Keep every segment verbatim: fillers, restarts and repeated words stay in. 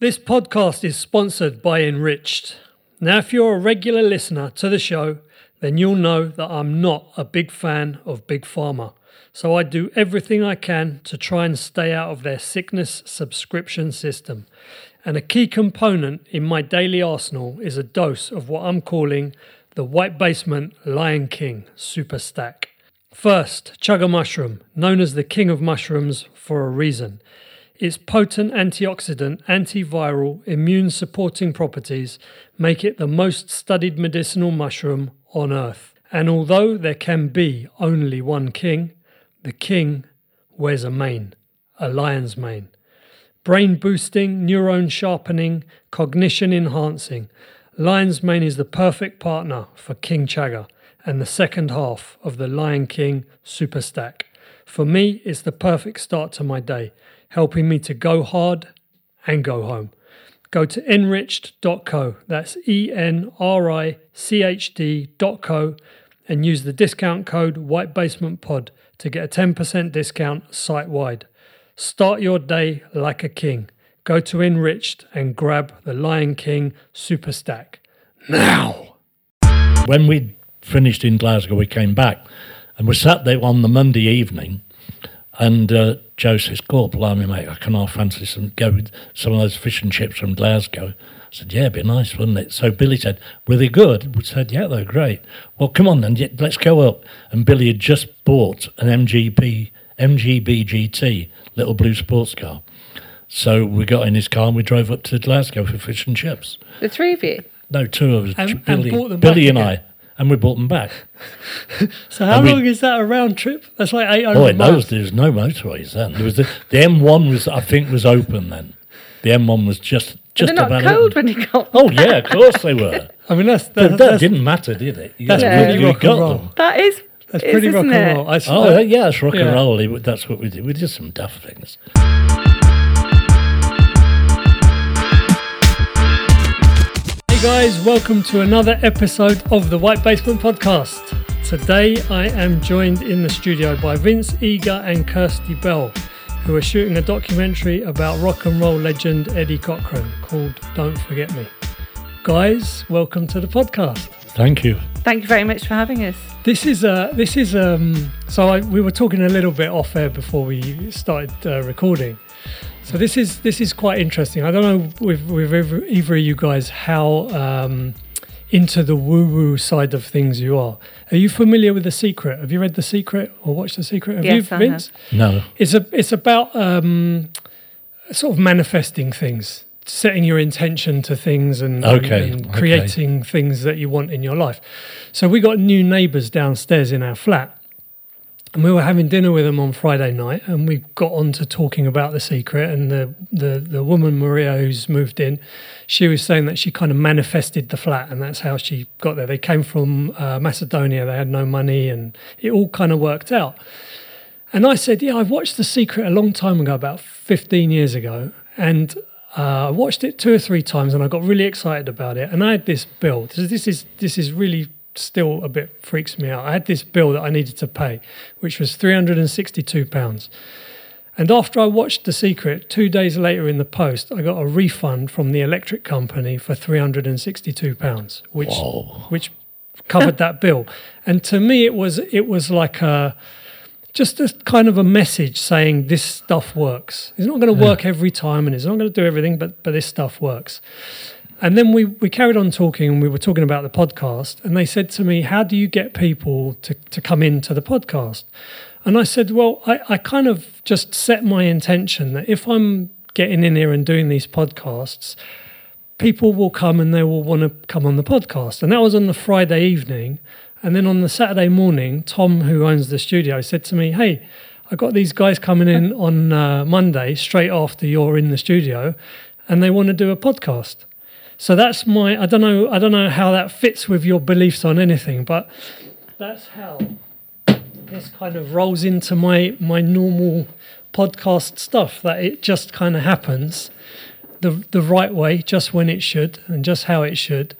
This podcast is sponsored by Enriched. Now, if you're a regular listener to the show, then you'll know that I'm not a big fan of Big Pharma. So I do everything I can to try and stay out of their sickness subscription system. And a key component in my daily arsenal is a dose of what I'm calling the White Basement Lion King Super Stack. First, chug a mushroom, known as the king of mushrooms for a reason. Its potent antioxidant, antiviral, immune-supporting properties make it the most studied medicinal mushroom on earth. And although there can be only one king, the king wears a mane, a lion's mane. Brain-boosting, neuron-sharpening, cognition-enhancing, lion's mane is the perfect partner for King Chaga and the second half of the Lion King Super Stack. For me, it's the perfect start to my day, helping me to go hard and go home. Go to enriched dot co, that's E N R I C H D dot co, and use the discount code WHITEBASEMENTPOD to get a ten percent discount site-wide. Start your day like a king. Go to Enriched and grab the Lion King Super Stack now. When we finished in Glasgow, we came back and we sat there on the Monday evening. And uh, Joe says, "Go, blimey, mate, I can half fancy some go with some of those fish and chips from Glasgow." I said, "Yeah, it'd be nice, wouldn't it?" So Billy said, "Were they good?" We said, "Yeah, they're great." "Well, come on then, let's go up." And Billy had just bought an M G B G T, little blue sports car. So we got in his car and we drove up to Glasgow for fish and chips. The three of you? No, two of us. And, Billy and, them Billy and I. And we brought them back. So how we, long is that a round trip? That's like eight hundred miles. Oh, in those days, no motorways then. There was the, the M one was, I think, was open then. The M one was just just about. They're not cold open. When you got. Oh yeah, of course they were. I mean, that's, that, that that's, didn't matter, did it? You that's yeah. pretty you rock got and roll. Them. That is. That's pretty rock and it? Roll. I, oh I, yeah, it's rock yeah. and roll. That's what we did. We did some daft things. Guys, welcome to another episode of the White Basement Podcast. Today I am joined in the studio by Vince Eager and Kirsty Bell, who are shooting a documentary about rock and roll legend Eddie Cochran called Don't Forget Me. Guys, welcome to the podcast. Thank you. Thank you very much for having us. This is a this is um. So I, we were talking a little bit off air before we started uh, recording. So this is this is quite interesting. I don't know with, with either, either of you guys how um, into the woo-woo side of things you are. Are you familiar with The Secret? Have you read The Secret or watched The Secret? Have yes, you, I Vince? Have. No. It's a it's about um, sort of manifesting things, setting your intention to things, and, okay. and, and creating okay. things that you want in your life. So we got new neighbours downstairs in our flat. And we were having dinner with them on Friday night, and we got on to talking about The Secret, and the, the, the woman, Maria, who's moved in, she was saying that she kind of manifested the flat, and that's how she got there. They came from uh, Macedonia, they had no money, and it all kind of worked out. And I said, yeah, I watched The Secret a long time ago, about fifteen years ago, and uh, I watched it two or three times, and I got really excited about it, and I had this bill. This is this is really... still a bit freaks me out. I had this bill that I needed to pay, which was three hundred sixty-two pounds. And after I watched The Secret, two days later in the post, I got a refund from the electric company for three hundred sixty-two pounds, which Whoa. which covered that bill. And to me, it was it was like a just a kind of a message saying this stuff works. It's not going to yeah. work every time, and it's not going to do everything, but but this stuff works. And then we, we carried on talking, and we were talking about the podcast, and they said to me, how do you get people to, to come into the podcast? And I said, well, I, I kind of just set my intention that if I'm getting in here and doing these podcasts, people will come and they will want to come on the podcast. And that was on the Friday evening. And then on the Saturday morning, Tom, who owns the studio, said to me, hey, I got these guys coming in on uh, Monday straight after you're in the studio, and they want to do a podcast. So that's my, I don't know, I don't know how that fits with your beliefs on anything, but that's how this kind of rolls into my, my normal podcast stuff, that it just kind of happens the the right way, just when it should and just how it should.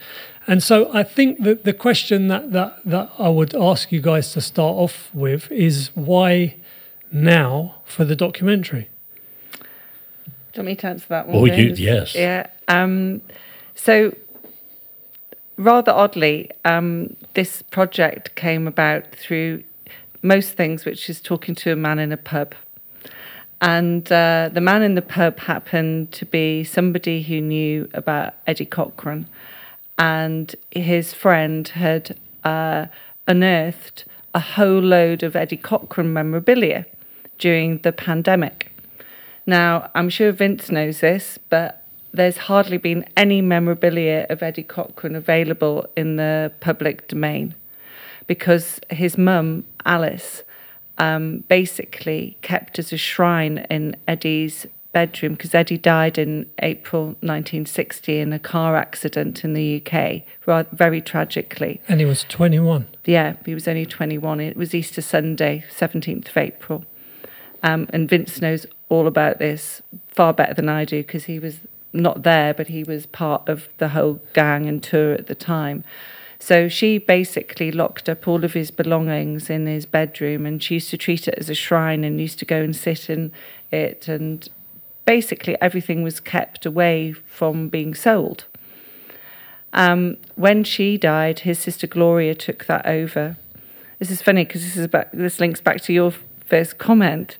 And so I think that the question that, that, that I would ask you guys to start off with is why now for the documentary? Do you want me to answer that one? Oh, you, yes. Yeah. Um, so, rather oddly, um, this project came about through most things, which is talking to a man in a pub. And uh, the man in the pub happened to be somebody who knew about Eddie Cochran. And his friend had uh, unearthed a whole load of Eddie Cochran memorabilia during the pandemic. Now, I'm sure Vince knows this, but there's hardly been any memorabilia of Eddie Cochran available in the public domain because his mum, Alice, um, basically kept as a shrine in Eddie's bedroom because Eddie died in April nineteen sixty in a car accident in the U K, rather, very tragically. And he was twenty-one. Yeah, he was only twenty-one. It was Easter Sunday, seventeenth of April. Um, and Vince knows all about this far better than I do because he was not there, but he was part of the whole gang and tour at the time. So she basically locked up all of his belongings in his bedroom, and she used to treat it as a shrine and used to go and sit in it, and basically everything was kept away from being sold. Um, when she died, his sister Gloria took that over. This is funny because this is about, this links back to your first comment.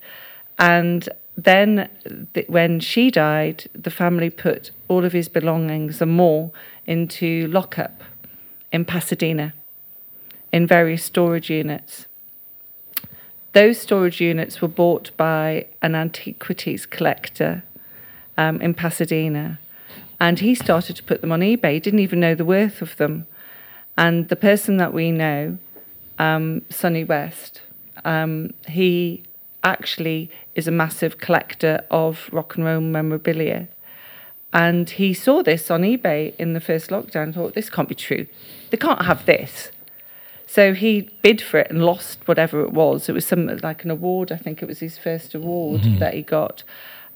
And then th- when she died, the family put all of his belongings and more into lockup in Pasadena in various storage units. Those storage units were bought by an antiquities collector um, in Pasadena, and he started to put them on eBay. He didn't even know the worth of them. And the person that we know, um, Sonny West, um, he actually is a massive collector of rock and roll memorabilia. And he saw this on eBay in the first lockdown and thought, this can't be true. They can't have this. So he bid for it and lost whatever it was. It was something like an award. I think it was his first award mm-hmm. that he got.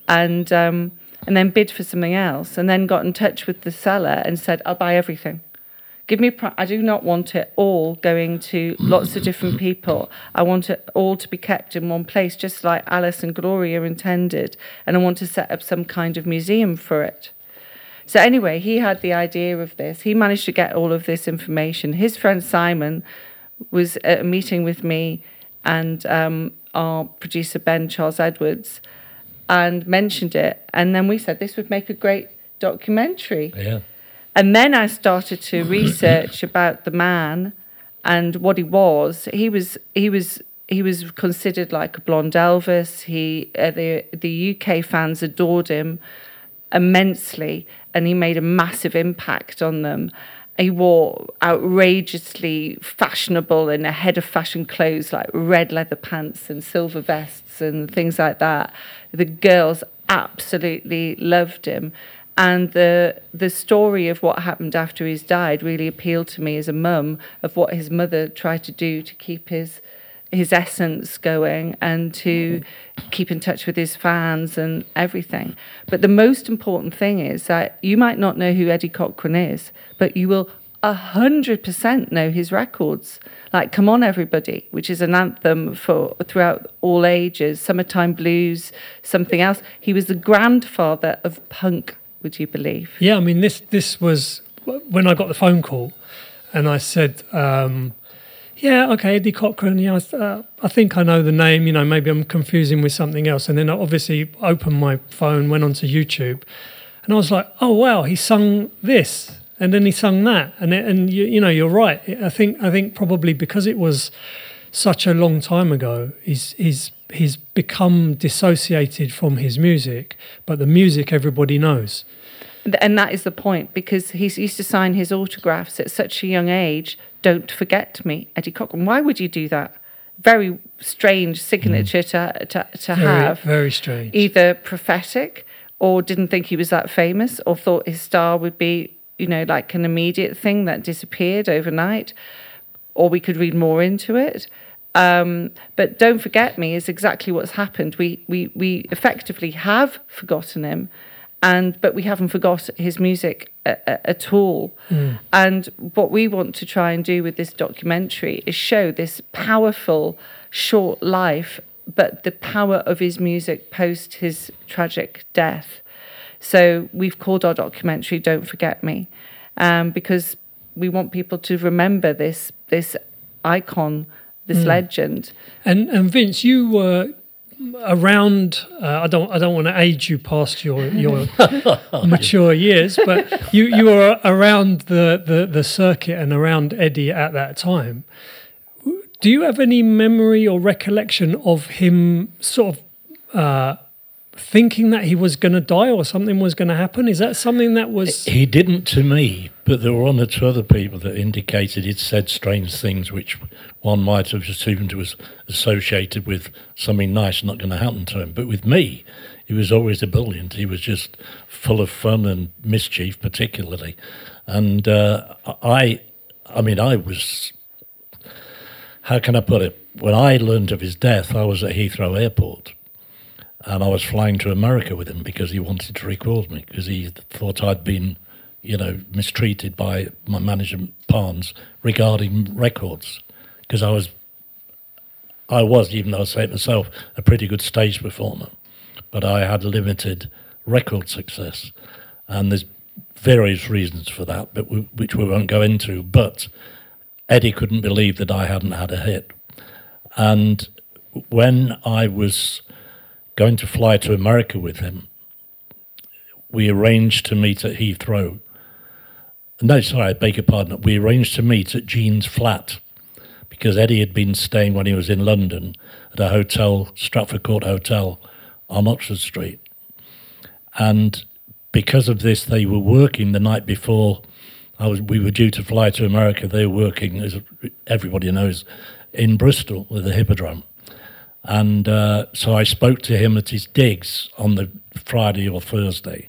And um, and then bid for something else. And then got in touch with the seller and said, I'll buy everything. Give me, pr- I do not want it all going to lots of different people. I want it all to be kept in one place, just like Alice and Gloria intended. And I want to set up some kind of museum for it. So anyway, he had the idea of this. He managed to get all of this information. His friend Simon was at a meeting with me and um, our producer Ben, Charles Edwards, and mentioned it. And then we said this would make a great documentary. Yeah. And then I started to research about the man and what he was. He was he was he was considered like a blonde Elvis. He uh, the the U K fans adored him immensely, and he made a massive impact on them. He wore outrageously fashionable and ahead of fashion clothes like red leather pants and silver vests and things like that. The girls absolutely loved him. And the the story of what happened after he's died really appealed to me as a mum, of what his mother tried to do to keep his his essence going and to keep in touch with his fans and everything. But the most important thing is that you might not know who Eddie Cochran is, but you will one hundred percent know his records. Like Come On Everybody, which is an anthem for throughout all ages, Summertime Blues, something else. He was the grandfather of punk, would you believe? Yeah, I mean, this, this was when I got the phone call and I said... Um, yeah, okay, Eddie Cochran, yeah, uh, I think I know the name, you know, maybe I'm confusing with something else. And then I obviously opened my phone, went onto YouTube, and I was like, oh, wow, he sung this, and then he sung that. And, and you, you know, you're right. I think I think probably because it was such a long time ago, he's, he's, he's become dissociated from his music, but the music everybody knows. And that is the point, because he used to sign his autographs at such a young age, Don't Forget Me, Eddie Cochran. Why would you do that? Very strange signature mm. to, to, to very, have. Very strange. Either prophetic, or didn't think he was that famous, or thought his star would be, you know, like an immediate thing that disappeared overnight, or we could read more into it. Um, but Don't Forget Me is exactly what's happened. We, we, we effectively have forgotten him. And but we haven't forgot his music a, a, at all. Mm. And what we want to try and do with this documentary is show this powerful, short life, but the power of his music post his tragic death. So we've called our documentary Don't Forget Me, um, because we want people to remember this this icon, this mm. legend. And and Vince, you were around, uh, I don't I don't want to age you past your, your mature years, but you, you were around the, the, the circuit and around Eddie at that time. Do you have any memory or recollection of him sort of uh, thinking that he was going to die or something was going to happen? Is that something that was... He didn't to me, but there were one or two other people that indicated he'd said strange things which one might have assumed was associated with something nice not going to happen to him. But with me, he was always a brilliant. He was just full of fun and mischief particularly. And uh, I, I mean, I was... How can I put it? When I learned of his death, I was at Heathrow Airport, and I was flying to America with him because he wanted to record me because he thought I'd been, you know, mistreated by my manager Parnes regarding records, because I was, I was, even though I say it myself, a pretty good stage performer, but I had limited record success, and there's various reasons for that, but we, which we won't go into, but. Eddie couldn't believe that I hadn't had a hit. And when I was going to fly to America with him, we arranged to meet at Heathrow. No, sorry, I beg your pardon. We arranged to meet at Gene's flat because Eddie had been staying when he was in London at a hotel, Stratford Court Hotel on Oxford Street. And because of this, they were working the night before I was, we were due to fly to America. They were working, as everybody knows, in Bristol with the Hippodrome. And uh, so I spoke to him at his digs on the Friday or Thursday.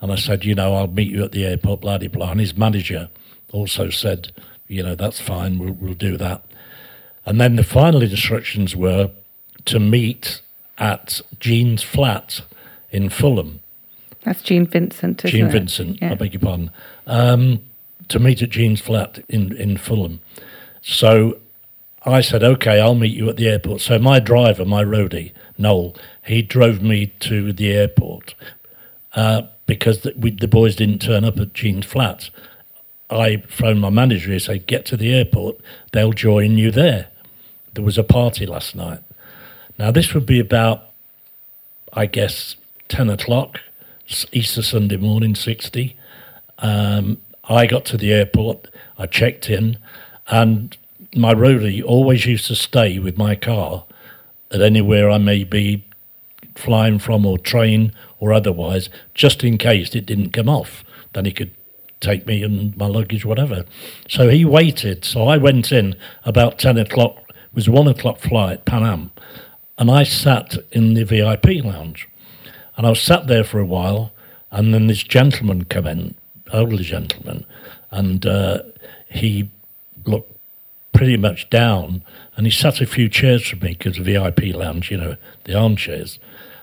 And I said, you know, I'll meet you at the airport, blah, blah, blah. And his manager also said, you know, that's fine, we'll, we'll do that. And then the final instructions were to meet at Gene's flat in Fulham. That's Gene Vincent, isn't it? Gene Vincent, yeah. I beg your pardon. Um, to meet at Gene's flat in, in Fulham. So I said, OK, I'll meet you at the airport. So my driver, my roadie, Noel, he drove me to the airport uh, because the, we, the boys didn't turn up at Gene's flat. I phoned my manager and said, get to the airport, they'll join you there. There was a party last night. Now, this would be about, I guess, ten o'clock. Easter Sunday morning, sixty. Um, I got to the airport, I checked in, and my roadie always used to stay with my car at anywhere I may be flying from or train or otherwise, just in case it didn't come off. Then he could take me and my luggage, whatever. So he waited. So I went in about ten o'clock. It was a one o'clock flight, Pan Am, and I sat in the V I P lounge. And I was sat there for a while, and then this gentleman came in, older gentleman, and uh, he looked pretty much down, and he sat a few chairs from me because the V I P lounge, you know, the armchairs.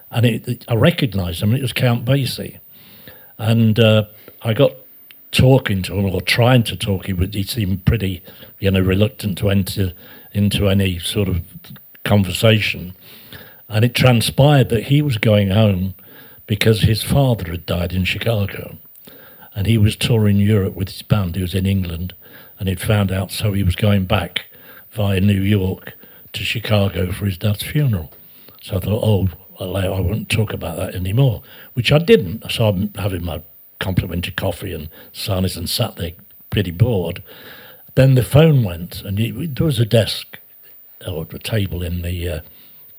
And it, it, I recognised him, and it was Count Basie. And uh, I got talking to him, or trying to talk, he, he seemed pretty, you know, reluctant to enter into any sort of conversation. And it transpired that he was going home because his father had died in Chicago, and he was touring Europe with his band. He was in England, and he'd found out, so he was going back via New York to Chicago for his dad's funeral. So I thought, oh, well, I won't talk about that anymore, which I didn't. So I'm having my complimentary coffee and sarnies and sat there pretty bored. Then the phone went, and it, there was a desk or a table in the uh,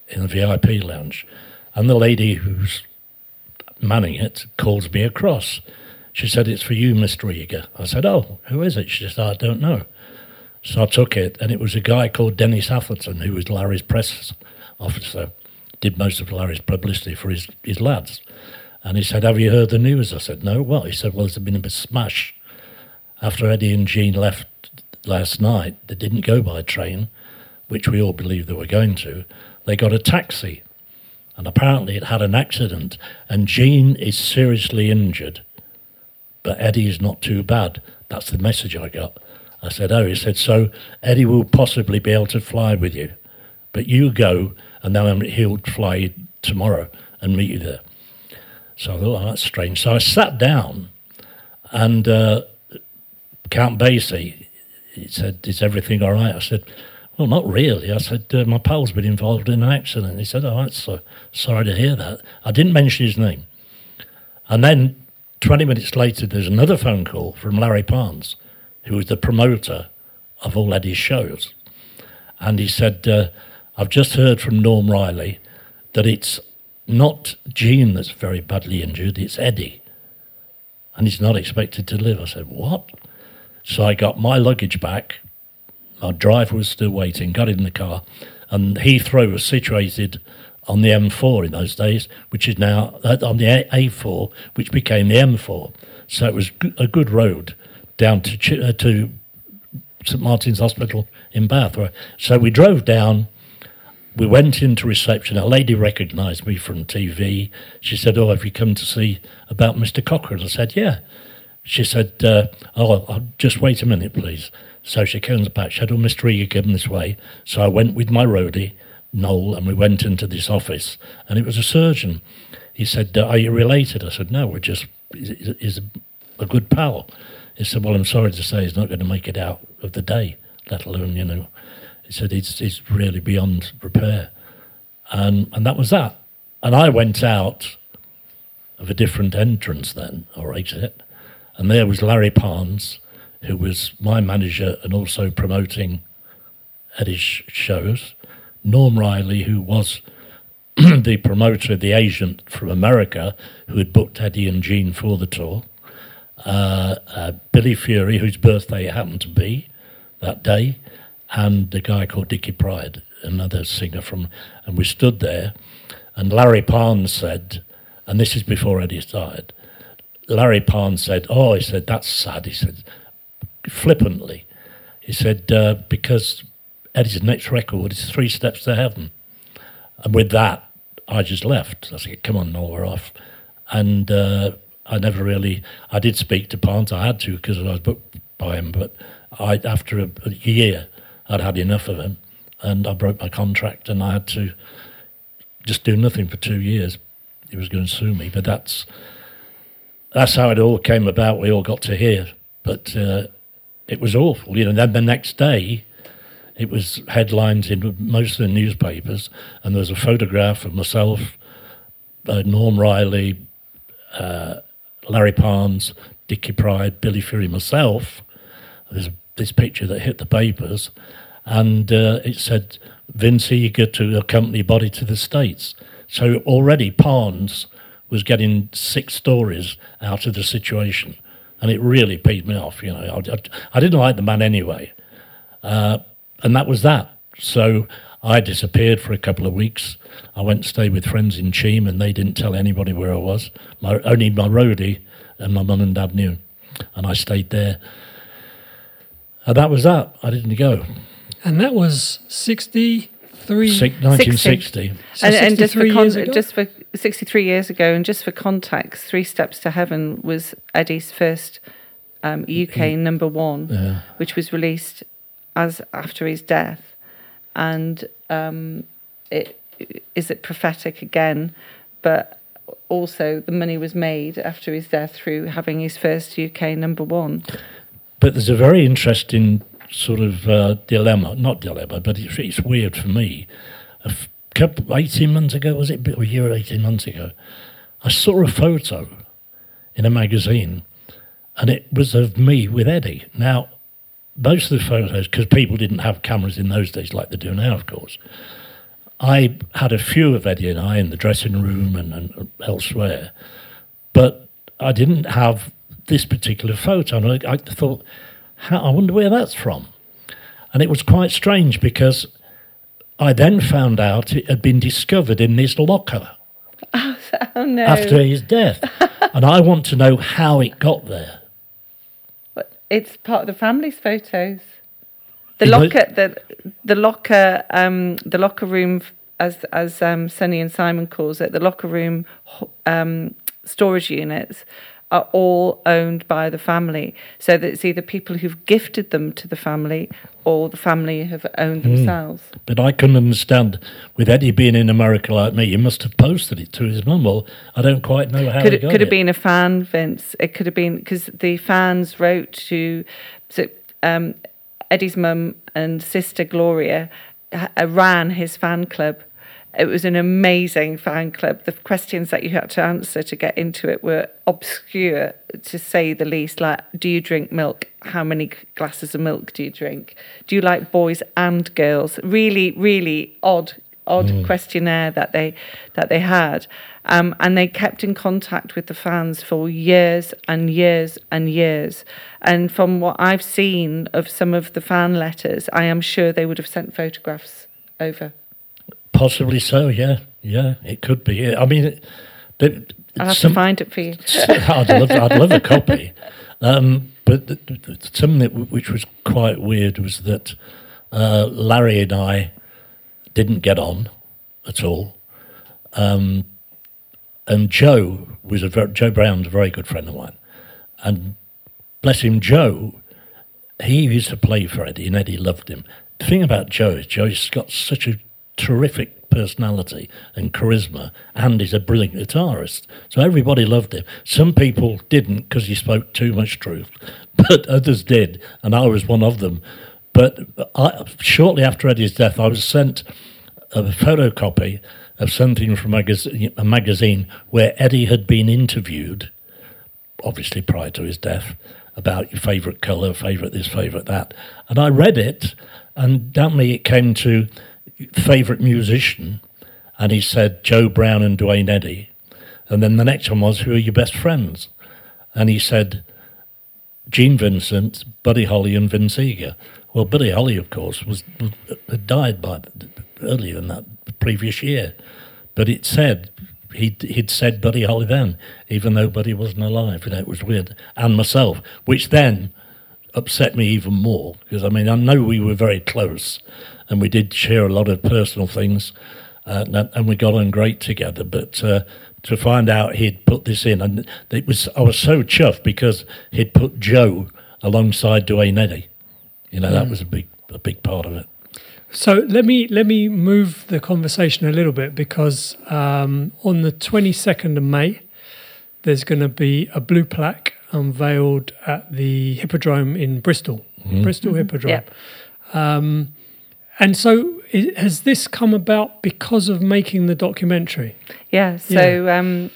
in the V I P lounge, and the lady who's manning it calls me across. She said, it's for you, Mister Eager. I said, oh, who is it? She said, I don't know. So I took it, and it was a guy called Dennis Atherton, who was Larry's press officer, did most of Larry's publicity for his, his lads. And he said, have you heard the news? I said, no, what? He said, well, there's been a smash. After Eddie and Gene left last night, they didn't go by train, which we all believed they were going to. They got a taxi, and apparently it had an accident, and Gene is seriously injured, but Eddie is not too bad. That's the message I got. I said, oh, he said, so Eddie will possibly be able to fly with you, but you go, and then he'll fly tomorrow and meet you there. So I thought, oh, that's strange. So I sat down, and uh, Count Basie, he said, is everything all right? I said, well, not really. I said, uh, my pal's been involved in an accident. He said, oh, that's so sorry to hear that. I didn't mention his name. And then twenty minutes later, there's another phone call from Larry Parnes, who was the promoter of all Eddie's shows. And he said, uh, I've just heard from Norm Riley that it's not Gene that's very badly injured, it's Eddie. And he's not expected to live. I said, what? So I got my luggage back. Our driver was still waiting, got in the car, and Heathrow was situated on the M four in those days, which is now on the A four, which became the M four. So it was a good road down to Ch- uh, to Saint Martin's Hospital in Bath. So we drove down, we went into reception. A lady recognised me from T V. She said, oh, have you come to see about Mister Cochran? I said, yeah. She said, uh, oh, I'll just wait a minute, please. So she comes back, she said, oh, Mister Eager, give him this way. So I went with my roadie, Noel, and we went into this office, and it was a surgeon. He said, are you related? I said, no, we're just, he's a good pal. He said, well, I'm sorry to say he's not going to make it out of the day, let alone, you know. He said, it's, it's really beyond repair. And, and that was that. And I went out of a different entrance then, or exit, and there was Larry Parnes, who was my manager and also promoting Eddie's shows. Norm Riley, who was the promoter, the agent from America, who had booked Eddie and Gene for the tour. Uh, uh, Billy Fury, whose birthday it happened to be that day, and a guy called Dickie Pride, another singer from... And we stood there, and Larry Parnes said, and this is before Eddie started, Larry Parnes said, oh, he said, that's sad, he said... flippantly. He said, uh, because Eddie's next record is Three Steps to Heaven. And with that, I just left. I said, come on, no, we're off. And uh, I never really, I did speak to Parnes. I had to because I was booked by him, but I, after a, a year, I'd had enough of him, and I broke my contract, and I had to just do nothing for two years. He was going to sue me, but that's, that's how it all came about. We all got to hear, but... Uh, It was awful, you know. Then the next day, it was headlines in most of the newspapers, and there was a photograph of myself, uh, Norm Riley, uh, Larry Parnes, Dickie Pride, Billy Fury, myself. There's this picture that hit the papers, and uh, it said, Vince Eager to accompany body to the States. So already Parnes was getting six stories out of the situation. And it really peed me off, you know. I, I, I didn't like the man anyway. Uh, and that was that. So I disappeared for a couple of weeks. I went to stay with friends in Cheam, and they didn't tell anybody where I was. My, only my roadie and my mum and dad knew. And I stayed there. And that was that. I didn't go. And that was sixty-three Six, nineteen sixty. So and, and just, for con- just for sixty-three years ago, and just for context, Three Steps to Heaven was Eddie's first um, U K number one, yeah. which was released as after his death. And um, it is it prophetic again, but also the money was made after his death through having his first U K number one. But there's a very interesting sort of uh, dilemma, not dilemma, but it's, it's weird for me. A f- couple, eighteen months ago, was it? A year or eighteen months ago, I saw a photo in a magazine, and it was of me with Eddie. Now, most of the photos, because people didn't have cameras in those days like they do now, of course, I had a few of Eddie and I in the dressing room and, and elsewhere, but I didn't have this particular photo, and I, I thought, How, I wonder where that's from. And it was quite strange because I then found out it had been discovered in his locker oh, oh no. after his death. And I want to know how it got there. It's part of the family's photos. The locker, the the locker, um, the locker room, as as um, Sonny and Simon calls it, the locker room um, storage units are all owned by the family, so that it's either people who've gifted them to the family or the family have owned mm. themselves. But I couldn't understand, with Eddie being in America like me, you must have posted it to his mum, or I don't quite know how could it, it got Could it. have been a fan, Vince. It could have been, because the fans wrote to so, um, Eddie's mum and sister Gloria uh, ran his fan club. It was an amazing fan club. The questions that you had to answer to get into it were obscure, to say the least, like, do you drink milk? How many glasses of milk do you drink? Do you like boys and girls? Really, really odd, odd mm. questionnaire that they that they had. Um, and they kept in contact with the fans for years and years and years. And from what I've seen of some of the fan letters, I am sure they would have sent photographs over. Possibly so, yeah, yeah, it could be. I mean, it, it, I'll have some, to find it for you. I'd love, I'd love a copy. Um, but the, the, something that w- which was quite weird was that uh, Larry and I didn't get on at all, um, and Joe was a ver- Joe Brown's a very good friend of mine, and bless him, Joe, he used to play for Eddie, and Eddie loved him. The thing about Joe is Joe's got such a terrific personality and charisma, and he's a brilliant guitarist. So everybody loved him. Some people didn't because he spoke too much truth, but others did, and I was one of them. But I, shortly after Eddie's death, I was sent a photocopy of something from a, magaz- a magazine where Eddie had been interviewed, obviously prior to his death, about your favourite colour, favourite this, favourite that. And I read it, and damn me, it came to favourite musician, and he said Joe Brown and Duane Eddy, and then the next one was, who are your best friends, and he said Gene Vincent, Buddy Holly and Vince Eager. Well, Buddy Holly, of course, was had died by earlier than that the previous year, but it said he'd, he'd said Buddy Holly then, even though Buddy wasn't alive. You know, it was weird. And myself, which then upset me even more, because I mean, I know we were very close and we did share a lot of personal things, uh, and we got on great together. But uh, to find out he'd put this in, and it was, I was so chuffed because he'd put Joe alongside Duane Eddy. You know, mm. that was a big, a big part of it. So let me let me move the conversation a little bit, because um, on the twenty-second of May, there's going to be a blue plaque unveiled at the Hippodrome in Bristol, mm. Bristol Hippodrome. Yep. Um, and so is, has this come about because of making the documentary? Yeah, so yeah. Um,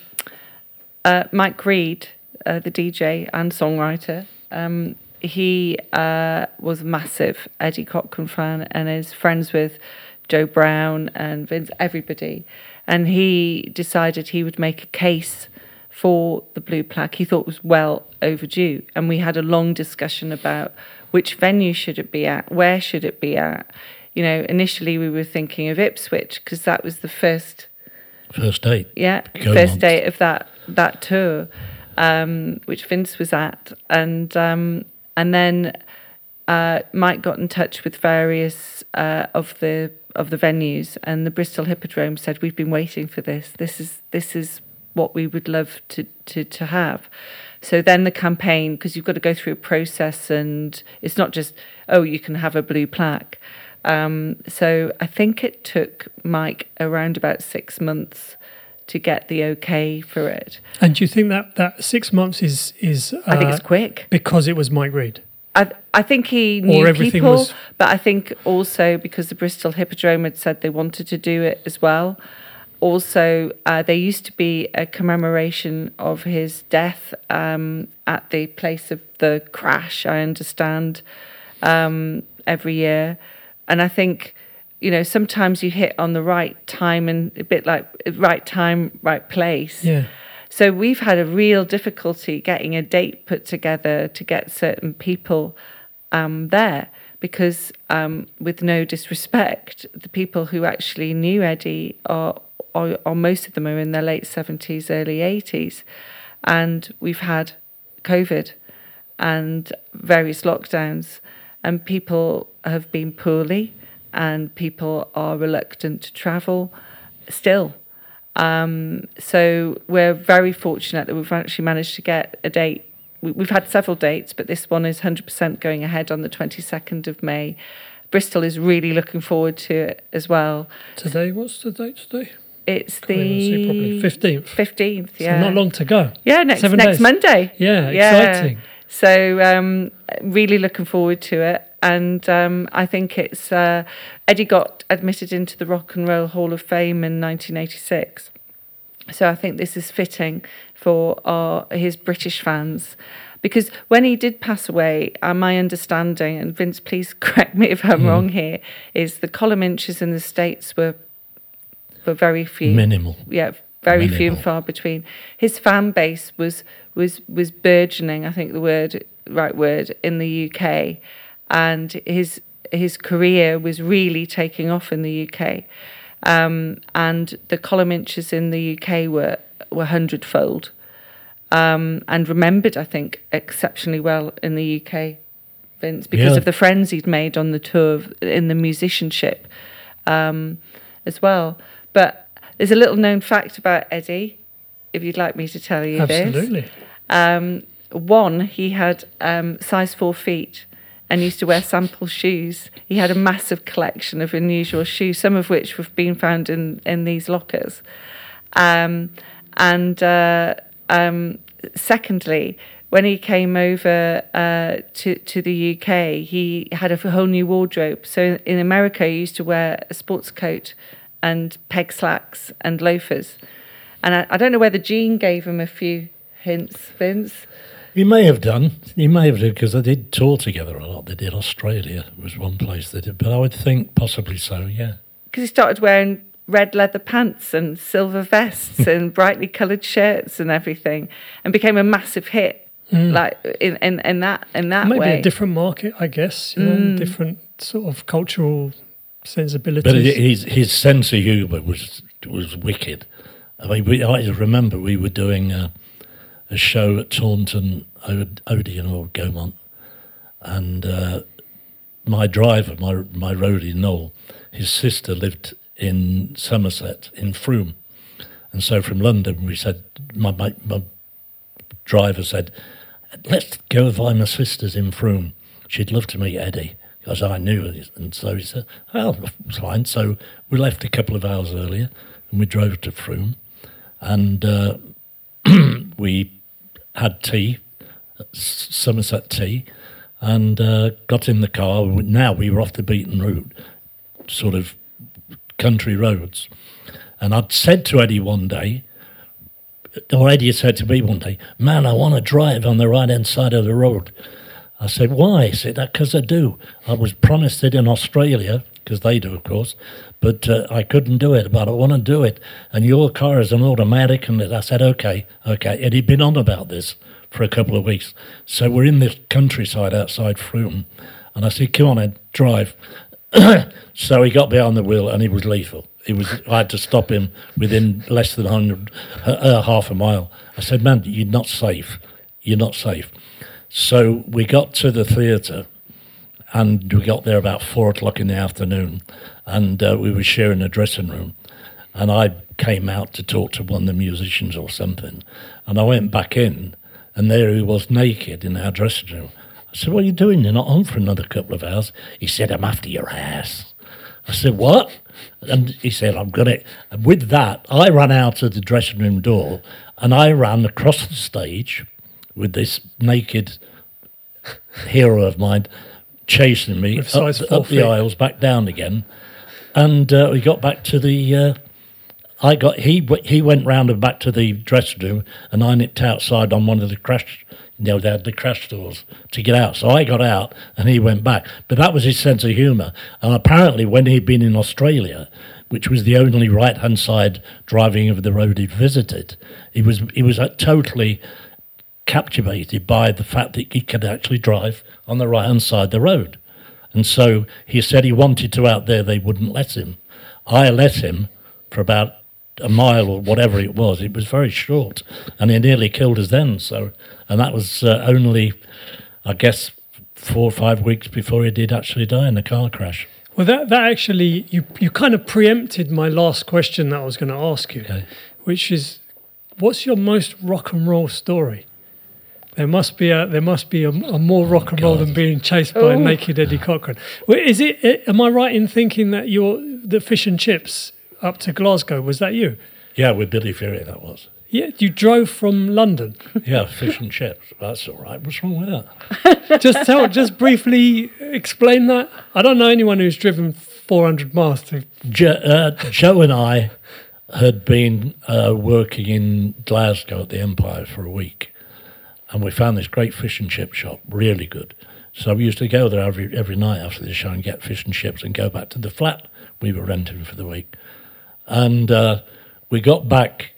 uh, Mike Reed, uh, the D J and songwriter, um, he uh, was a massive Eddie Cochran fan and is friends with Joe Brown and Vince, everybody. And he decided he would make a case for the blue plaque he thought was well overdue. And we had a long discussion about which venue should it be at, where should it be at. You know, initially we were thinking of Ipswich, because that was the first... First date. Yeah, Go first on. date of that, that tour, um, which Vince was at. And um, and then uh, Mike got in touch with various uh, of the of the venues, and the Bristol Hippodrome said, we've been waiting for this. This is... This is what we would love to, to, to have. So then the campaign, because you've got to go through a process, and it's not just, oh, you can have a blue plaque. Um, so I think it took Mike around about six months to get the okay for it. And do you think that, that six months is... is uh, I think it's quick. Because it was Mike Reed. I, I think he knew or people, was... but I think also because the Bristol Hippodrome had said they wanted to do it as well. Also, uh, there used to be a commemoration of his death um, at the place of the crash, I understand, um, every year. And I think, you know, sometimes you hit on the right time, and a bit like right time, right place. Yeah. So we've had a real difficulty getting a date put together to get certain people um, there. Because um, with no disrespect, the people who actually knew Eddie are... Or, or most of them are in their late seventies, early eighties, and we've had COVID and various lockdowns, and people have been poorly, and people are reluctant to travel still. Um, so we're very fortunate that we've actually managed to get a date. We, we've had several dates, but this one is one hundred percent going ahead on the twenty-second of May. Bristol is really looking forward to it as well. Today, what's the date today? It's the see, probably fifteenth. Fifteenth, yeah. So not long to go. Yeah, next Seven next days. Monday. Yeah, yeah, exciting. So um, really looking forward to it, and um, I think it's uh, Eddie got admitted into the Rock and Roll Hall of Fame in nineteen eighty-six. So I think this is fitting for our, his British fans. Because when he did pass away, uh, my understanding, and Vince, please correct me if I'm mm. wrong here, is the column inches in the States were were very few. Minimal. Yeah, very Minimal. few and far between. His fan base was was was burgeoning, I think the word right word, in the U K. And his his career was really taking off in the U K. Um, and the column inches in the U K were, were hundredfold. Um, and remembered, I think, exceptionally well in the U K, Vince, because yeah. of the friends he'd made on the tour of, in the musicianship um, as well. But there's a little known fact about Eddie, if you'd like me to tell you Absolutely. this. Absolutely. Um, one, he had um, size four feet and used to wear sample shoes. He had a massive collection of unusual shoes, some of which have been found in, in these lockers. Um, and... Uh, Um, secondly, when he came over uh, to, to the U K, he had a whole new wardrobe. So in America, he used to wear a sports coat and peg slacks and loafers. And I, I don't know whether Gene gave him a few hints, Vince. He may have done. He may have done, because they did tour together a lot. They did Australia, was one place they did. But I would think possibly so, yeah. Because he started wearing red leather pants and silver vests and brightly coloured shirts and everything, and became a massive hit. Mm. Like in, in, in that in that Maybe way. Maybe a different market, I guess. You mm. know, different sort of cultural sensibilities. But his his sense of humour was was wicked. I mean, we, I remember we were doing a, a show at Taunton, Odeon or Gaumont, and uh, my driver, my my roadie Noel, his sister lived in Somerset, in Frome. And so from London, we said, my, my, my driver said, let's go by my sister's in Frome. She'd love to meet Eddie, because I knew it. And so he said, well, it's fine. So we left a couple of hours earlier, and we drove to Frome. And uh, we had tea, Somerset tea, and uh, got in the car. Now we were off the beaten route, sort of country roads, and I'd said to Eddie one day, or Eddie said to me one day, man, I want to drive on the right hand side of the road. I said, why? He said, because I do. I was promised it in Australia, because they do, of course, but uh, I couldn't do it, but I want to do it, and your car is an automatic. And I said, okay, okay, and he'd been on about this for a couple of weeks. So we're in this countryside outside Frome, and I said, come on, Ed, drive. So he got behind the wheel, and he was lethal. He was. I had to stop him within less than one hundred, uh, half a mile. I said, man, you're not safe. You're not safe. So we got to the theatre, and we got there about four o'clock in the afternoon, and uh, we were sharing a dressing room. And I came out to talk to one of the musicians or something, and I went back in, and there he was naked in our dressing room. I said, what are you doing? You're not on for another couple of hours. He said, I'm after your ass. I said, what? And he said, I've got it. And with that, I ran out of the dressing room door, and I ran across the stage with this naked hero of mine chasing me up, up the aisles, back down again. And uh, we got back to the... Uh, I got he he went round and back to the dressing room, and I nipped outside on one of the crash... You know, they had the crash doors to get out. So I got out, and he went back. But that was his sense of humour. And apparently when he'd been in Australia, which was the only right-hand side driving of the road he'd visited, he was he was totally captivated by the fact that he could actually drive on the right-hand side of the road. And so he said he wanted to out there. They wouldn't let him. I let him for about a mile or whatever it was. It was very short, and he nearly killed us then. So, and that was uh, only, I guess, four or five weeks before he did actually die in a car crash. Well, that that actually, you, you kind of preempted my last question that I was going to ask you, okay. Which is, what's your most rock and roll story? There must be a there must be a, a more rock oh, and roll God. than being chased by oh. naked Eddie Cochran. Well, is it? Am I right in thinking that your the fish and chips up to Glasgow was that you? Yeah, with Billy Fury that was. Yeah, you drove from London. Yeah, fish and chips. That's all right. What's wrong with that? just tell, just briefly explain that. I don't know anyone who's driven four hundred miles to. Jo, uh, Joe and I had been uh, working in Glasgow at the Empire for a week, and we found this great fish and chip shop, really good. So we used to go there every every night after the show and get fish and chips and go back to the flat we were renting for the week, and uh, we got back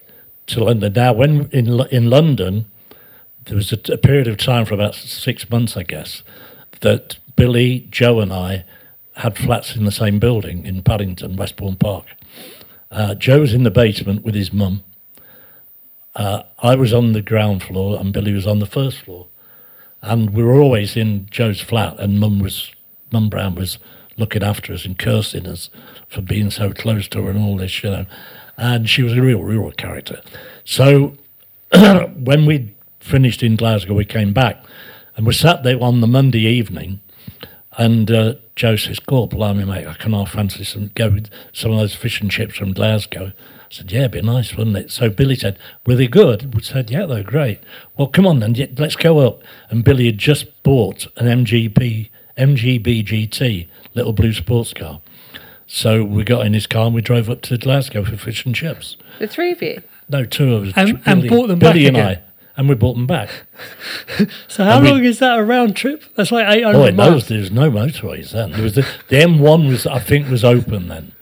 to London. Now, when in in London, there was a, a period of time for about six months, I guess, that Billy, Joe, and I had flats in the same building in Paddington, Westbourne Park. Uh, Joe was in the basement with his mum. Uh, I was on the ground floor, and Billy was on the first floor. And we were always in Joe's flat, and Mum was Mum Brown was looking after us and cursing us for being so close to her and all this, you know. And she was a real, real character. So when we finished in Glasgow, we came back. And we sat there on the Monday evening. And uh, Joe says, "God, blimey, mate, I can half fancy some go with some of those fish and chips from Glasgow." I said, "Yeah, it'd be nice, wouldn't it?" So Billy said, "Were they good?" We said, "Yeah, they're great." "Well, come on then, let's go up." And Billy had just bought an M G B M G B G T, little blue sports car. So we got in his car and we drove up to Glasgow for fish and chips. The three of you? No, two of us. And, Billy, and bought them Billy back Billy and I. And we bought them back. So how we, long is that a round trip? That's like eight hundred miles. Oh, it knows there was no motorways then. There was the, the M one was, I think, was open then.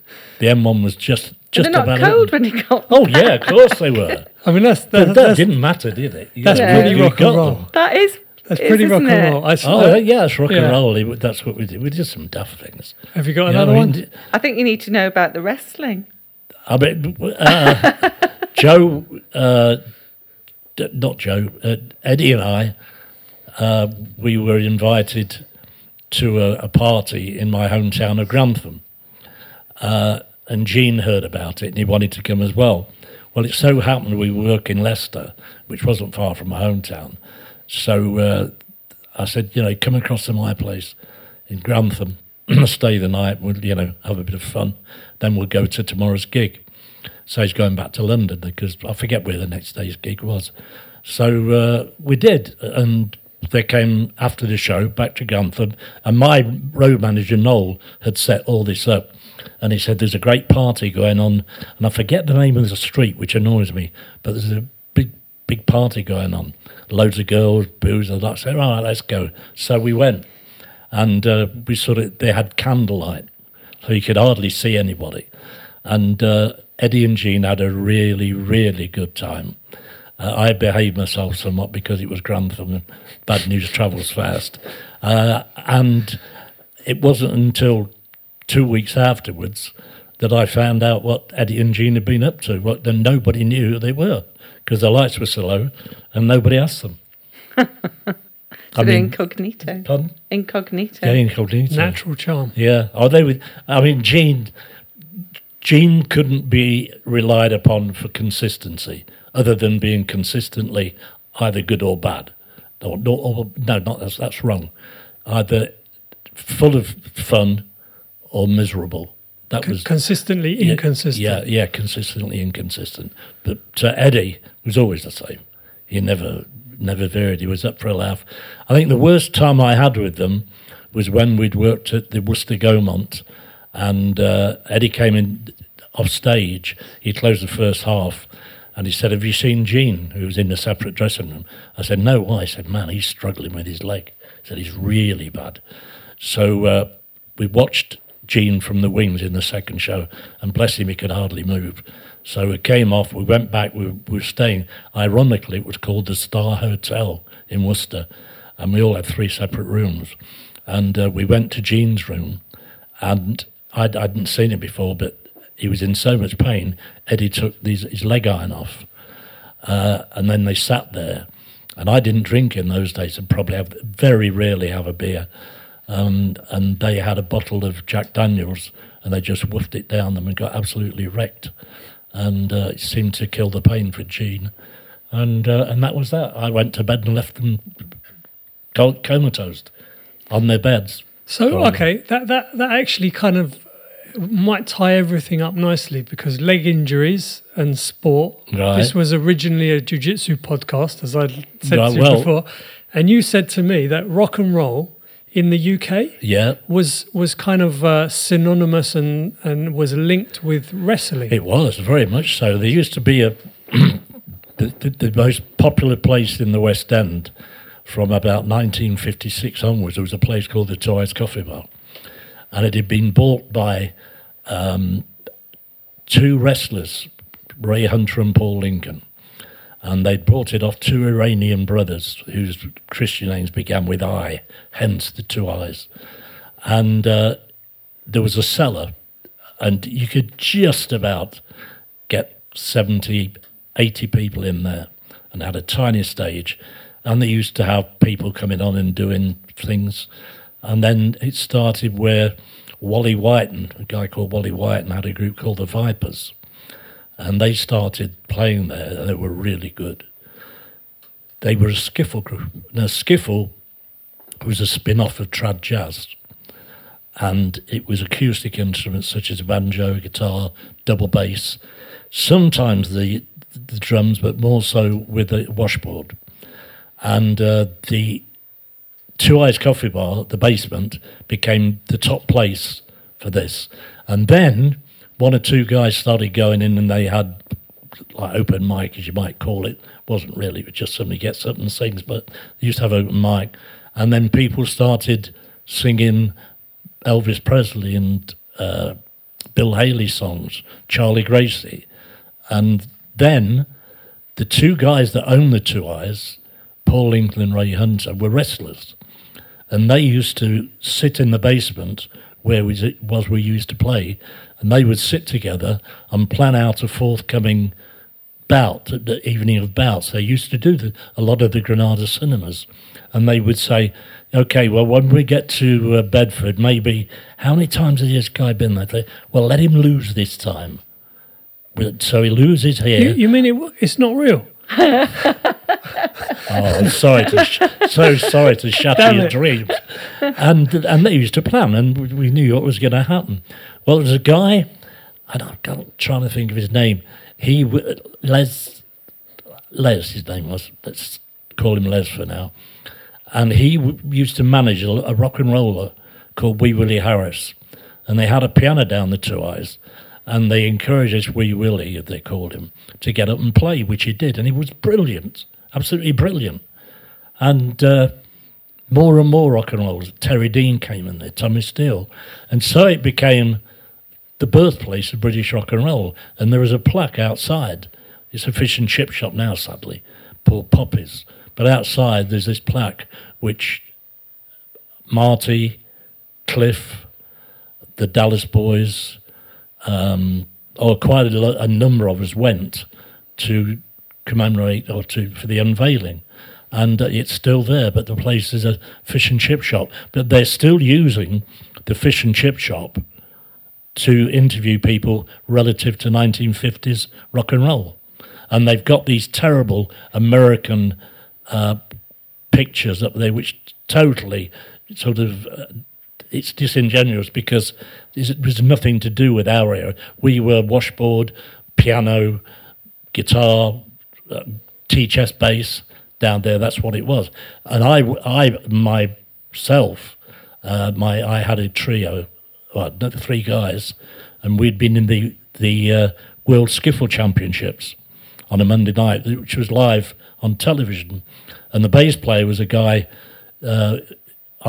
The M one was just just about. They're not about cold open. When you got. Oh yeah, of course they were. I mean, that's, that's that that's, didn't matter, did it? You that's yeah. pretty rock and roll. Them. That is. That's pretty rock and roll. I oh yeah, it's rock yeah. and roll. That's what we did. We did some daft things. Have you got you another know, one? I, mean, I think you need to know about the wrestling. I mean, uh, Joe. Uh, Not Joe, uh, Eddie and I, uh, we were invited to a, a party in my hometown of Grantham. Uh, and Gene heard about it and he wanted to come as well. Well, it so happened we work in Leicester, which wasn't far from my hometown. So uh, I said, you know, come across to my place in Grantham, stay the night, we'll, you know, have a bit of fun. Then we'll go to tomorrow's gig. So he's going back to London because I forget where the next day's gig was. So uh, we did, and they came after the show back to Grantham, and my road manager, Noel, had set all this up, and he said there's a great party going on, and I forget the name of the street, which annoys me, but there's a big, big party going on. Loads of girls, booze, and I said, all right, let's go. So we went, and uh, we sort of, they had candlelight, so you could hardly see anybody, and... Uh, Eddie and Gene had a really, really good time. Uh, I behaved myself somewhat because it was Grantham and bad news travels fast. Uh, and it wasn't until two weeks afterwards that I found out what Eddie and Gene had been up to. What, then nobody knew who they were because the lights were so low and nobody asked them. So I they're mean, incognito. Pardon? Incognito. Yeah, incognito. Natural charm. Yeah. Oh, they were, I mean, Gene... Gene couldn't be relied upon for consistency, other than being consistently either good or bad. Or, or, no, not that's that's wrong. Either full of fun or miserable. That C- was consistently yeah, inconsistent. Yeah, yeah, consistently inconsistent. But uh, Eddie was always the same. He never never varied. He was up for a laugh. I think the worst time I had with them was when we'd worked at the Worcester Gaumont. And uh, Eddie came in off stage, he closed the first half, and he said, "Have you seen Gene?" who was in a separate dressing room. I said, "No, why?" I said, "Man, he's struggling with his leg." He said, "He's really bad." So uh, we watched Gene from the wings in the second show, and bless him, he could hardly move. So it came off, we went back, we, we were staying. Ironically, it was called the Star Hotel in Worcester, and we all had three separate rooms. And uh, we went to Gene's room, and... I'd, I hadn't seen him before, but he was in so much pain, Eddie took these, his leg iron off. Uh, and then they sat there. And I didn't drink in those days and probably have, very rarely have a beer. and and they had a bottle of Jack Daniels, and they just woofed it down them and got absolutely wrecked, and uh, it seemed to kill the pain for Gene, and uh, and that was that. I went to bed and left them comatose on their beds. So probably. okay, that that that actually kind of might tie everything up nicely, because leg injuries and sport. Right. This was originally a jiu-jitsu podcast, as I said right, to you well, before, and you said to me that rock and roll in the U K yeah. was was kind of uh, synonymous and, and was linked with wrestling. It was, very much so. There used to be a the, the, the most popular place in the West End from about nineteen fifty-six onwards. There was a place called the Two Eyes Coffee Bar, and it had been bought by um, two wrestlers, Ray Hunter and Paul Lincoln. And they bought it off two Iranian brothers whose Christian names began with I, hence the Two Eyes. And uh, there was a cellar, and you could just about get seventy, eighty people in there, and had a tiny stage. And they used to have people coming on and doing things. And then it started where Wally Whiten, a guy called Wally Whiten, had a group called the Vipers. And they started playing there, and they were really good. They were a skiffle group. Now, skiffle was a spin-off of trad jazz, and it was acoustic instruments such as a banjo, guitar, double bass, sometimes the, the drums, but more so with a washboard. And uh, the Two Eyes Coffee Bar, the basement, became the top place for this. And then one or two guys started going in, and they had like open mic, as you might call it. It wasn't really, it was just somebody gets up and sings, but they used to have open mic. And then people started singing Elvis Presley and uh, Bill Haley songs, Charlie Gracie. And then the two guys that owned the Two Eyes, Paul Lincoln and Ray Hunter, were wrestlers, and they used to sit in the basement where it was we used to play, and they would sit together and plan out a forthcoming bout, the evening of bouts. They used to do the, a lot of the Granada cinemas, and they would say, okay, well, when we get to uh, Bedford, maybe, how many times has this guy been there? They, well, let him lose this time. So he loses here. You, you mean it, it's not real? oh, sorry to sh- so sorry to shatter your dreams. And and they used to plan, and we knew what was going to happen. Well, there was a guy, and I'm trying to think of his name. He Les Les, his name was. Let's call him Les for now. And he w- used to manage a, a rock and roller called Wee Willie Harris, and they had a piano down the Two Eyes. And they encouraged us, Wee Willie, as they called him, to get up and play, which he did. And he was brilliant, absolutely brilliant. And uh, more and more rock and roll. Terry Dean came in there, Tommy Steele. And so it became the birthplace of British rock and roll. And there is a plaque outside. It's a fish and chip shop now, sadly, called Poppies. But outside there's this plaque which Marty, Cliff, the Dallas Boys, Um, or quite a, lo- a number of us went to commemorate or to for the unveiling, and uh, it's still there. But the place is a fish and chip shop. But they're still using the fish and chip shop to interview people relative to nineteen fifties rock and roll, and they've got these terrible American uh, pictures up there, which totally sort of. Uh, It's disingenuous because it was nothing to do with our era. We were washboard, piano, guitar, uh, T-chest bass down there. That's what it was. And I, I myself, uh, my I had a trio, well, three guys, and we'd been in the the uh, World Skiffle Championships on a Monday night, which was live on television. And the bass player was a guy. Uh,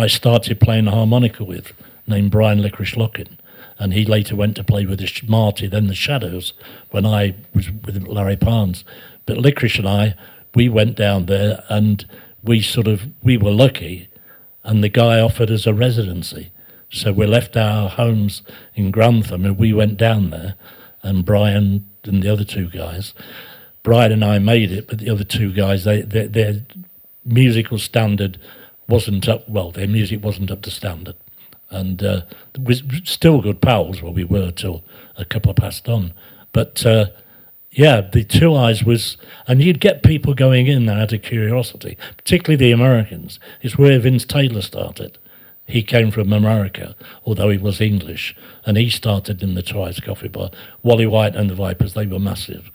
I started playing the harmonica with, named Brian Licorice Locking, and he later went to play with the Sh- Marty, then the Shadows, when I was with Larry Parnes. But Licorice and I, we went down there, and we sort of, we were lucky, and the guy offered us a residency. So we left our homes in Grantham, and we went down there, and Brian and the other two guys, Brian and I made it, but the other two guys, they, they their musical standard wasn't up, well, their music wasn't up to standard. And uh, we're still good pals, well, we were till a couple passed on. But, uh, yeah, the Two Eyes was... And you'd get people going in there out of curiosity, particularly the Americans. It's where Vince Taylor started. He came from America, although he was English, and he started in the Two Eyes Coffee Bar. Wally White and the Vipers, they were massive.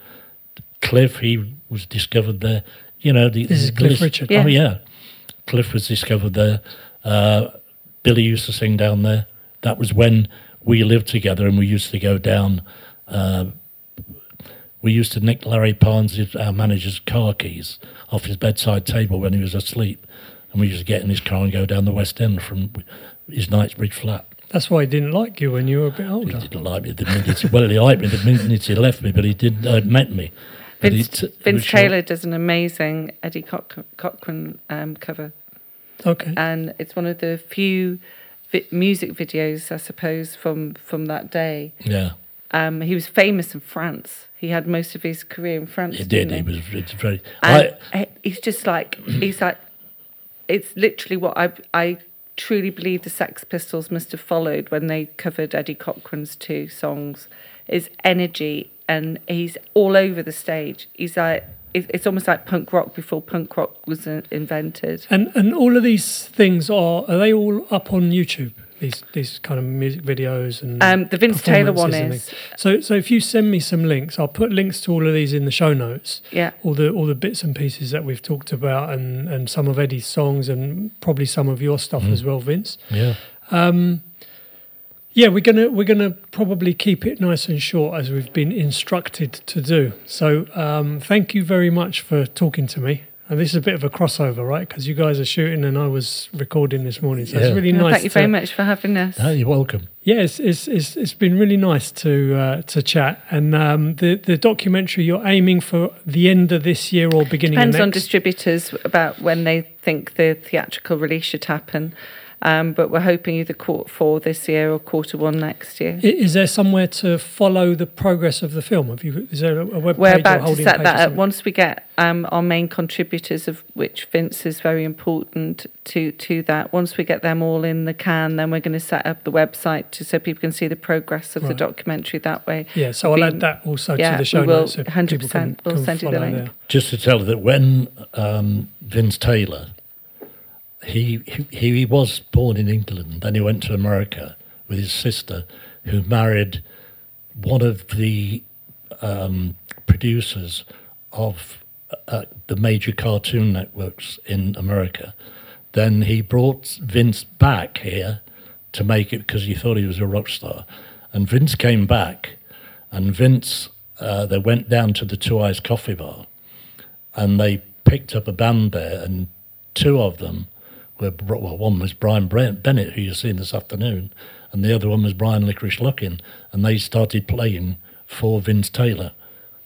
Cliff, he was discovered there. You know, the, this is Cliff this, Richard. Yeah. Oh, yeah. Cliff was discovered there. Uh, Billy used to sing down there. That was when we lived together, and we used to go down... Uh, we used to nick Larry Parnes, our manager's car keys, off his bedside table when he was asleep. And we used to get in his car and go down the West End from his Knightsbridge flat. That's why he didn't like you when you were a bit older. He didn't like me the minute. Well, he liked me the minute he left me, but he didn't uh, met me. Vince, t- Vince Taylor short. Does an amazing Eddie Coch- Cochran um, cover. Okay. And it's one of the few vi- music videos, I suppose, from, from that day. Yeah. Um, he was famous in France. He had most of his career in France. He did. He, he was it's very. I, he's just like he's like. It's literally what I I truly believe the Sex Pistols must have followed when they covered Eddie Cochran's two songs. His energy, and he's all over the stage. He's like it, it's almost like punk rock before punk rock was invented. And and all of these things are are they all up on YouTube? These these kind of music videos and um, the Vince Taylor one is. So so if you send me some links, I'll put links to all of these in the show notes. Yeah. All the all the bits and pieces that we've talked about, and, and some of Eddie's songs, and probably some of your stuff mm. as well, Vince. Yeah. Um, yeah, we're gonna we're gonna probably keep it nice and short as we've been instructed to do. So um, thank you very much for talking to me. And this is a bit of a crossover, right? Because you guys are shooting and I was recording this morning. So yeah. It's really well, nice. Thank you to, very much for having us. Oh, you're welcome. Yeah, it's, it's, it's, it's been really nice to uh, to chat. And um, the, the documentary, you're aiming for the end of this year or beginning Depends of next? Depends on distributors about when they think the theatrical release should happen. Um, but we're hoping either quarter four this year or quarter one next year. Is there somewhere to follow the progress of the film? Have you? Is there a webpage? We're about or to set that up once we get um, our main contributors, of which Vince is very important to, to that. Once we get them all in the can, then we're going to set up the website to, so people can see the progress of right. the documentary that way. Yeah, so I'll we, add that also yeah, to the show we will, notes. So one hundred percent can, we'll can send you the link. There. Just to tell you that when um, Vince Taylor... He, he he was born in England, then he went to America with his sister, who married one of the um, producers of uh, the major cartoon networks in America. Then he brought Vince back here to make it because he thought he was a rock star. And Vince came back, and Vince, uh, they went down to the Two Eyes Coffee Bar, and they picked up a band there, and two of them, Where, well, one was Brian Bennett, who you've seen this afternoon, and the other one was Brian Licorice Locking, and they started playing for Vince Taylor,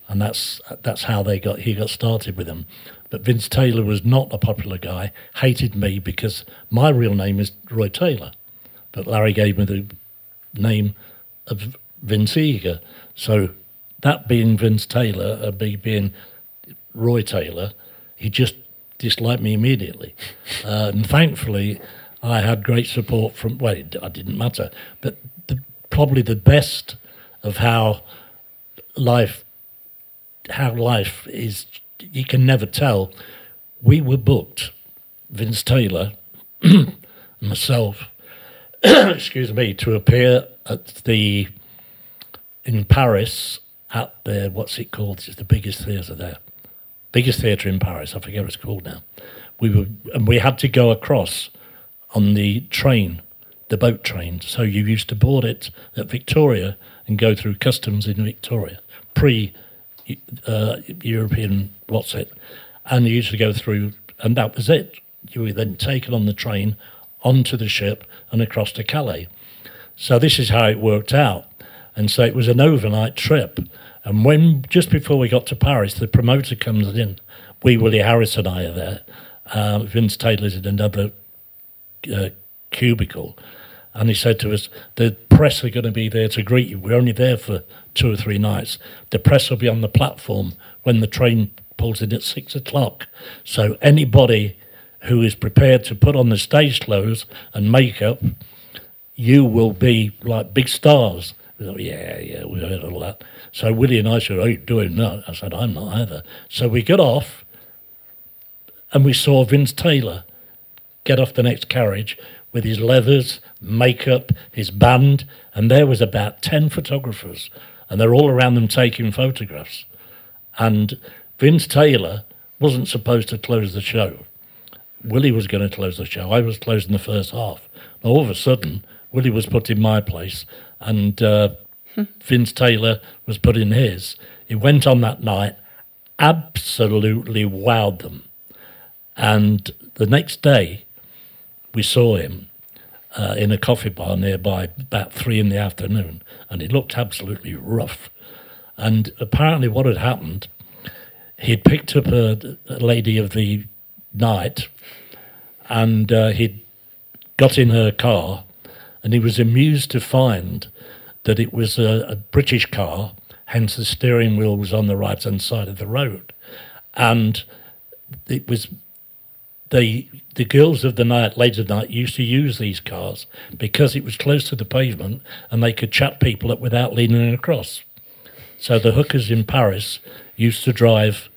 and that's that's how they got he got started with them. But Vince Taylor was not a popular guy, hated me because my real name is Roy Taylor, but Larry gave me the name of Vince Eager. So that being Vince Taylor, and me being Roy Taylor, he just disliked me immediately, uh, and thankfully I had great support from, well, it, it didn't matter, but the, probably the best of how life how life is, you can never tell. We were booked, Vince Taylor and myself, excuse me, to appear at the in Paris at the, what's it called, it's the biggest theatre there biggest theatre in Paris, I forget what it's called now. We were, and we had to go across on the train, the boat train. So you used to board it at Victoria and go through customs in Victoria, pre-European, uh, what's it? And you used to go through, and that was it. You were then taken on the train, onto the ship, and across to Calais. So this is how it worked out. And so it was an overnight trip. And when, just before we got to Paris, the promoter comes in. Wee Willie Harris and I are there. Uh, Vince Taylor's in another uh, cubicle. And he said to us, the press are going to be there to greet you. We're only there for two or three nights. The press will be on the platform when the train pulls in at six o'clock. So anybody who is prepared to put on the stage clothes and makeup, you will be like big stars. We thought, yeah, yeah, we heard all that. So Willie and I said, "Are you doing that?" I said, "I'm not either." So we got off and we saw Vince Taylor get off the next carriage with his leathers, makeup, his band, and there was about ten photographers, and they're all around them taking photographs. And Vince Taylor wasn't supposed to close the show. Willie was going to close the show. I was closing the first half. And all of a sudden, Willie was put in my place, and uh, hmm. Vince Taylor was put in his. It went on that night, absolutely wowed them. And the next day, we saw him uh, in a coffee bar nearby about three in the afternoon, and he looked absolutely rough. And apparently what had happened, he'd picked up a, a lady of the night, and uh, he'd got in her car, and he was amused to find that it was a, a British car, hence the steering wheel was on the right-hand side of the road. And it was... They, the girls of the night, late at night, used to use these cars because it was close to the pavement and they could chat people up without leaning across. So the hookers in Paris used to drive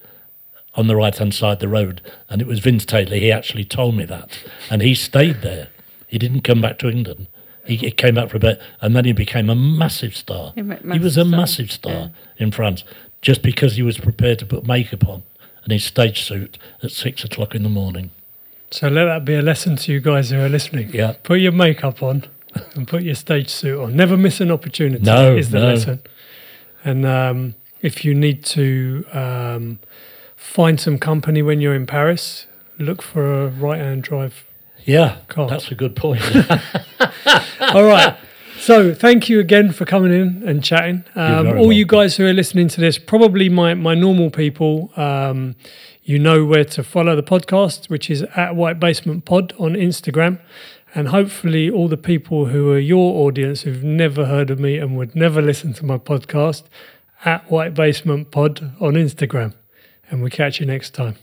on the right-hand side of the road, and it was Vince Taylor, he actually told me that. And he stayed there. He didn't come back to England. He, he came back for a bit, and then he became a massive star. He, massive he was a star. massive star yeah. in France just because he was prepared to put makeup on and his stage suit at six o'clock in the morning. So let that be a lesson to you guys who are listening. Yeah. Put your makeup on and put your stage suit on. Never miss an opportunity no, is the no. lesson. And um, if you need to um, find some company when you're in Paris, look for a right-hand drive Yeah, car. That's a good point. All right. So thank you again for coming in and chatting. Um, all welcome. You guys who are listening to this, probably my, my normal people, um, you know where to follow the podcast, which is at White Basement Pod on Instagram. And hopefully all the people who are your audience who've never heard of me and would never listen to my podcast, at White Basement Pod on Instagram. And we'll catch you next time.